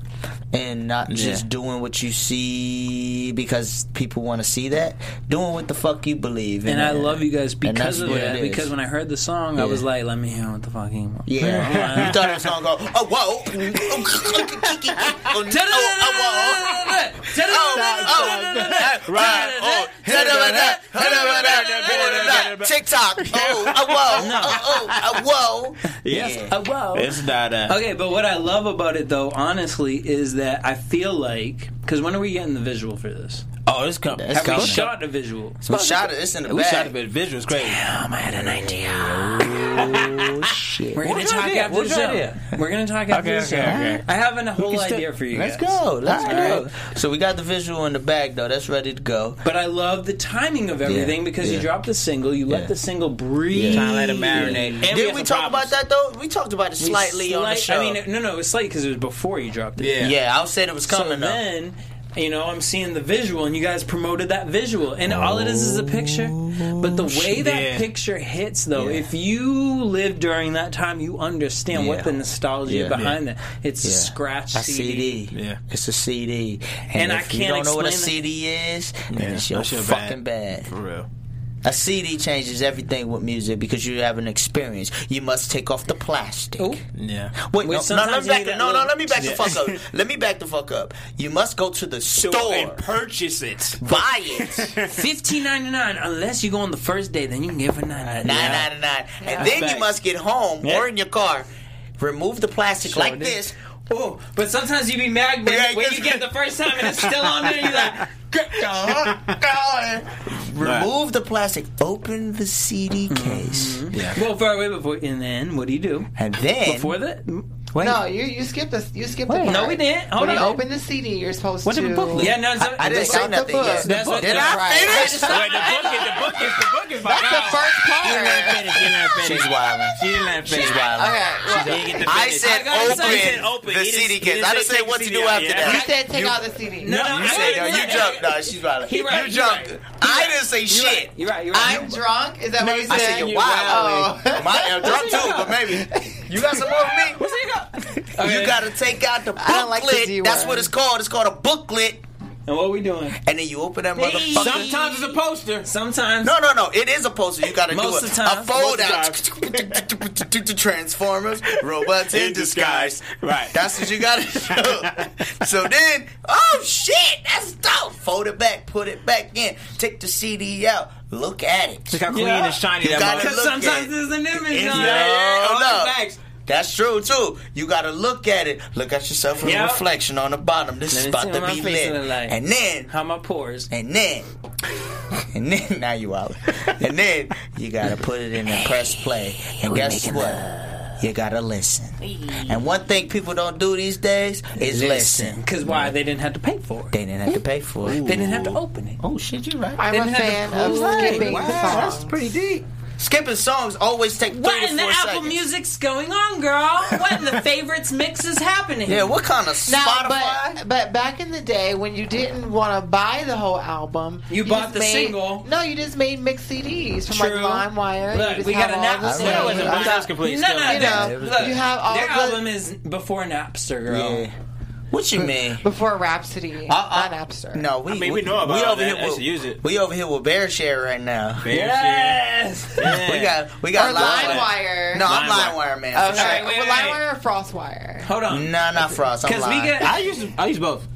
and not just doing what you see because people want to see that. Doing what the fuck you believe in. And I love you guys because of that. Because when I heard the song, I was like, let me hear what the fuck you want. Yeah. You thought it was going to go, oh, whoa. TikTok. Yes. It's not a... Okay, but what I love about it, though, honestly, is that I feel like... Because when are we getting the visual for this? Oh, it's coming. We shot the visual. We shot it. It's in the bag. We shot the visual. It's crazy. Damn, I had an idea. Oh, shit. We're going to talk after the show. We're going to talk after the show. I have a whole idea for you guys. Let's go. So we got the visual in the bag, though. That's ready to go. But I love the timing of everything because you dropped the single. You let the single breathe. Kind of let it marinate. Did we talk about that, though? We talked about it slightly on the show. I mean, no, it was slight because it was before you dropped it. Yeah, I said it was coming, though. Then... You know, I'm seeing the visual, and you guys promoted that visual. And all it is a picture. But the way that picture hits, though, if you live during that time, you understand what the nostalgia behind that. It's a scratch CD. Yeah. It's a CD. And I can't explain it. If you don't know what a CD is, it's your fucking bad. For real. A CD changes everything with music because you have an experience. You must take off the plastic. Ooh. Yeah. Wait, let me back the fuck up. Let me back the fuck up. You must go to the store and purchase it. Buy it. $15.99 unless you go on the first day, then you can get it for $9.99. And then you must get home or in your car, remove the plastic this. Oh, but sometimes you be mad when you get it the first time and it's still on there. You're like, remove the plastic, open the CD case. Mm-hmm. Yeah. Well, and then what do you do? And then before that, you skipped the part. No, we didn't. Hold on. Open the CD, you're supposed to. What's the booklet? Yeah, no, I didn't say nothing. Did I finish? Wait, the book is that's the first part. You didn't finish. She's wilding. She didn't finish. Okay, well, I said open the CD case. I didn't say what to do after that. You said take out the CD. No, you said no. You jumped. No, she's wilding. You jumped. I didn't say shit. You're right. I'm drunk. Is that what you said? I said you're wild. I'm drunk too, but maybe. You got some more for me? What's that? Okay. You gotta take out the booklet. Like that's what it's called. It's called a booklet. And what are we doing? And then you open that motherfucker. Sometimes it's a poster. Sometimes. No. It is a poster. You gotta do it. A fold out. Transformers, robots in disguise. Right. That's what you gotta do. So then, oh shit, that's dope. Fold it back. Put it back in. Take the CD out. Look at it. Look how clean and shiny that is. Because sometimes there's an image on it. That's true, too. You got to look at it. Look at yourself in the reflection on the bottom. This is about to be lit. And then... How my pores. And then... Now you out. And then you got to put it in and press play. And guess what? You got to listen. And one thing people don't do these days is listen. Because why? They didn't have to pay for it. Ooh. They didn't have to open it. Oh, shit, you're right. I'm a fan of skipping. Wow, that's pretty deep. Skipping songs always take 3 to 4 seconds. What in the Apple Music's going on, girl? What in the favorites mix is happening? Yeah, what kind of Spotify? But back in the day, when you didn't want to buy the whole album, you bought the single. No, you just made mixed CDs from like LimeWire. Look, we got a Napster. That wasn't Napster completely. No, you have all their album is before Napster, girl. Yeah. What you mean? Before Rhapsody, not Napster. No, we know about all that. I should use it. We over here with BearShare right now. BearShare. Yeah. we got LimeWire. No, I'm LimeWire, man. Okay, wait, LimeWire or FrostWire? Hold on. No, not Frost. I'm lying. I use both.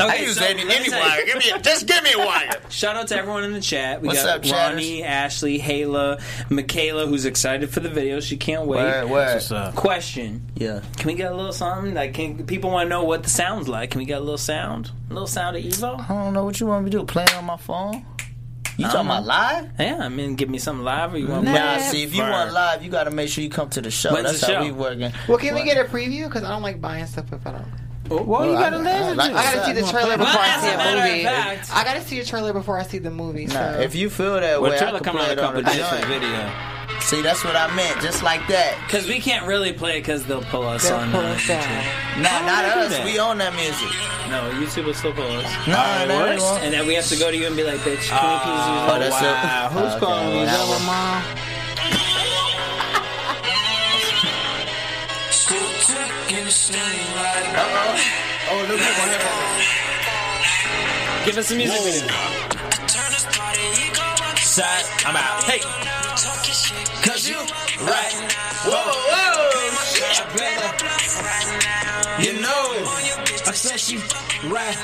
Okay, I use any wire. Just give me a wire. Shout out to everyone in the chat. What's up, Ronnie, Ashley, Hayla, Michaela, who's excited for the video. She can't wait. What's up? Question. Yeah. Can we get a little something? Like, people want to know what the sound's like. Can we get a little sound? A little sound of Evo? I don't know what you want me to do. Play it on my phone? You talking about live? Yeah, I mean, give me something live, or you want see, if you want live, you got to make sure you come to the show. That's how we working. Well, can we get a preview? Because I don't like buying stuff if I don't. Well, you gotta listen. I gotta see the trailer before I see a movie. I gotta see a trailer before I see the movie. So. If you feel that way, I can play it on the video. See, that's what I meant, just like that. Because we can't really play it because they'll pull us on YouTube. Nah, not us. We own that music. No, YouTube will still pull us. No, and then we have to go to you and be like, bitch, can we please use it? Wow, who's calling me? Double mom. Still taking a stand right now. Oh, look at. Give us some music video. Side, I'm out. Hey. Cause you right. Whoa, whoa. I better. You know. I said she right.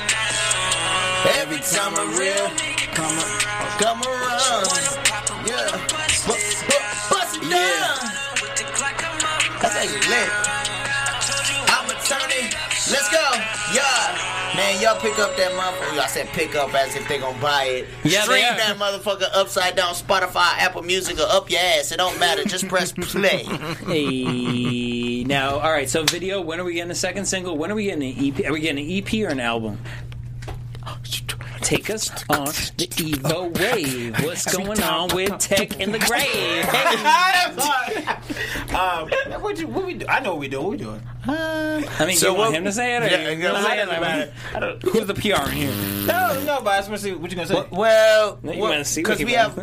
Every time I'm real. Come around. Yeah. Bust me down. That's how you live. Let's go, yeah. Man, y'all pick up that motherfucker. I said pick up as if they gonna buy it. Yeah, stream that motherfucker upside down, Spotify, Apple Music, or up your ass. It don't matter. Just press play. Hey, now, all right. So, video. When are we getting a second single? When are we getting an EP? Are we getting an EP or an album? Take us on the Evo wave. What's going on with Tech in the Grave? Hey. What we do? I know what we do. What we doing? I mean, so you want him to say it? Or yeah, I don't who's the PR in here? No, but I was going to say, what you going to say? Well, because we have...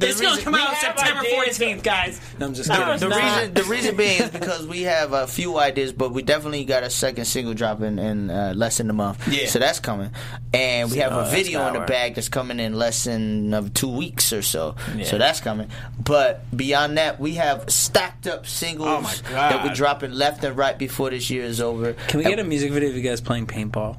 It's going to come out September 14th, guys. No, I'm just kidding. The reason being is because we have a few ideas, but we definitely got a second single dropping in less than a month. Yeah. So that's coming. And we have a video in the bag that's coming in less than 2 weeks or so. Yeah. So that's coming. But beyond that, we have stacked up singles that we're dropping left and right before this year is over. Can we get a music video of you guys playing paintball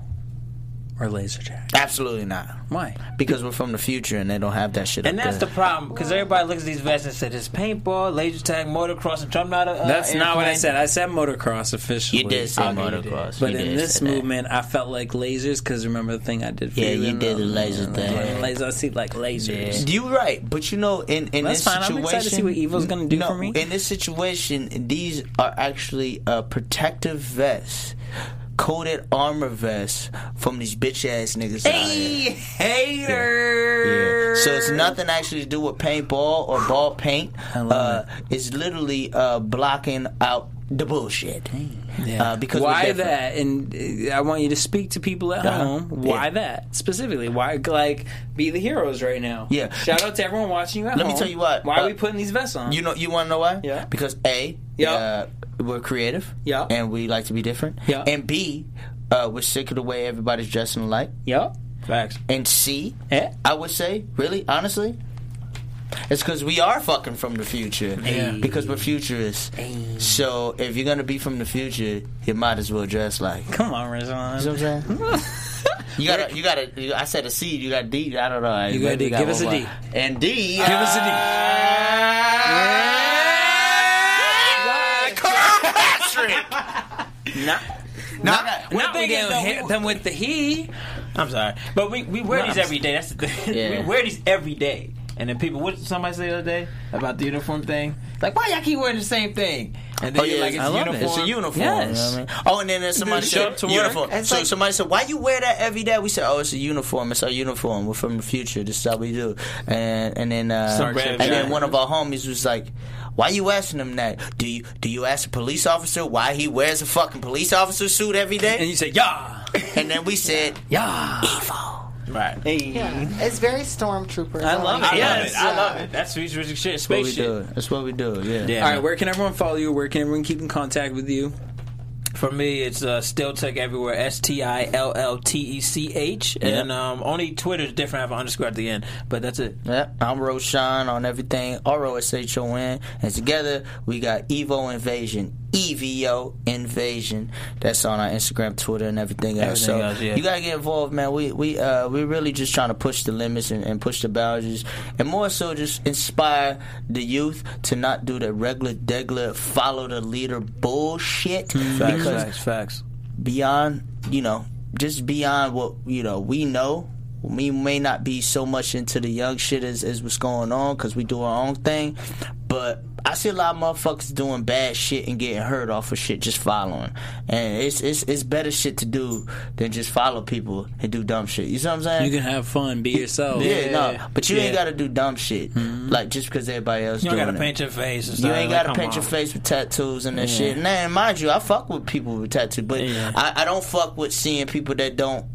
or laser tag? Absolutely not. Why? Because we're from the future and they don't have that shit. And that's the problem, because everybody looks at these vests and says it's paintball, laser tag, motocross, and Trump not. That's not what I said. I said motocross officially. You did say motocross. But in this movement, I felt like lasers, because remember the thing I did for you? Yeah, you did the laser thing. I see like lasers. You're right, but you know, in this situation, I'm excited to see what evil's going to do for me. In this situation, these are actually protective vests. Coated armor vests from these bitch ass niggas. Hey, hater. Yeah. So it's nothing actually to do with paintball or ball paint. It's literally blocking out the bullshit. Yeah. Because why that? And I want you to speak to people at home. Why that specifically? Why be the heroes right now? Yeah. Shout out to everyone watching you at home. Let me tell you what. Why are we putting these vests on? You know. You want to know why? Yeah. Because we're creative, and we like to be different, and B, we're sick of the way everybody's dressing alike, facts. And C, I would say, really, honestly, it's because we are fucking from the future, because we're futurists. So if you're gonna be from the future, you might as well dress like. Come on, Rizwan. You know what I'm saying? You gotta. I said a C. You got D. I don't know. You got D. Give us a D. And D. Give us a D. Yeah. Not we didn't hit them with the he. I'm sorry, but we wear these every day. That's the thing. Yeah. We wear these every day, and then people. What did somebody say the other day about the uniform thing? Like, why y'all keep wearing the same thing? And then you're like, it's uniform. It's a uniform. Yes. You know what I mean? Oh, and then somebody said uniform. So somebody said, why you wear that every day? We said, oh, it's a uniform. It's our uniform. We're from the future. This is how we do. And then one of our homies was like, why you asking him that? Do you ask a police officer why he wears a fucking police officer suit every day? And you said, yeah. And then we said, yeah. Evil. Right. Yeah. It's very stormtrooper. I love it. I love it. That's futuristic shit. Space shit. That's what we do. Yeah. All right. Where can everyone follow you? Where can everyone keep in contact with you? For me, it's Stilltech everywhere. STILLTECH. And only Twitter's different. I have an underscore at the end. But that's it. Yeah, I'm Roshan on everything. ROSHON. And together, we got Evo Invasion. EVO Invasion. That's on our Instagram, Twitter, and everything else. You gotta get involved, man. We're really just trying to push the limits and push the boundaries, and more so just inspire the youth to not do the regular degler follow the leader bullshit. Facts. Beyond, just beyond what we know. We may not be so much into the young shit as what's going on, because we do our own thing, but I see a lot of motherfuckers doing bad shit and getting hurt off of shit just following. And it's better shit to do than just follow people and do dumb shit. You see what I'm saying? You can have fun, be yourself. But you ain't got to do dumb shit. Mm-hmm. Like, just because everybody else doing it. You ain't got to paint your face and stuff. You ain't got to paint your face with tattoos and that shit. And mind you, I fuck with people with tattoos, but I don't fuck with seeing people that don't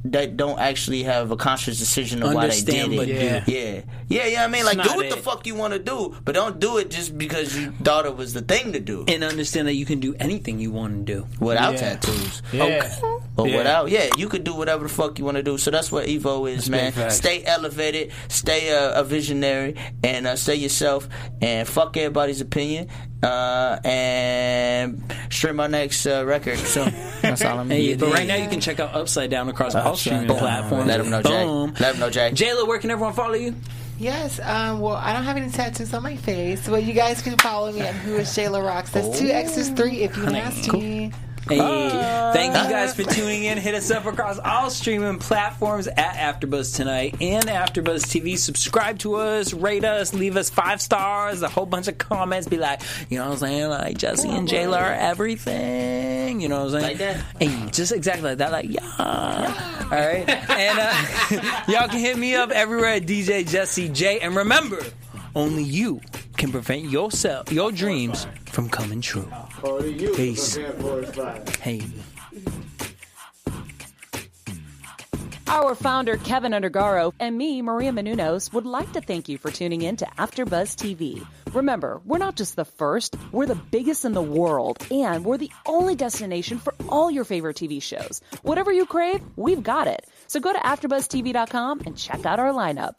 actually have a conscious decision of understand why they did it. You know what I mean? Like, do what the fuck you want to do, but don't do it just because you thought it was the thing to do, and understand that you can do anything you want to do without tattoos. Okay. or without. Yeah, you could do whatever the fuck you want to do. So that's what Evo is, that's man. Stay elevated, stay a visionary, and stay yourself, and fuck everybody's opinion. And stream my next record soon. That's all I'm doing. But right now you can check out Upside Down across all streaming platforms. Let them know, Boom. Jay. Let them know, Jay. Jayla, where can everyone follow you? Yes, well, I don't have any tattoos on my face, but you guys can follow me at Who is Jayla Rocks. That's 2 X's 3 if you nasty. Cool. Hey, thank you guys for tuning in. Hit us up across all streaming platforms at AfterBuzz Tonight and AfterBuzz TV. Subscribe to us, rate us, leave us 5 stars, a whole bunch of comments. Be like, you know what I'm saying? Like, Jesse and Jayla are everything. You know what I'm saying? Like that. Hey, just exactly like that. Like, yeah. All right. And y'all can hit me up everywhere at DJ Jesse J. And remember, only you can prevent yourself, your dreams from coming true. Peace. Hey. Our founder, Kevin Undergaro, and me, Maria Menounos, would like to thank you for tuning in to AfterBuzz TV. Remember, we're not just the first, we're the biggest in the world, and we're the only destination for all your favorite TV shows. Whatever you crave, we've got it. So go to AfterBuzzTV.com and check out our lineup.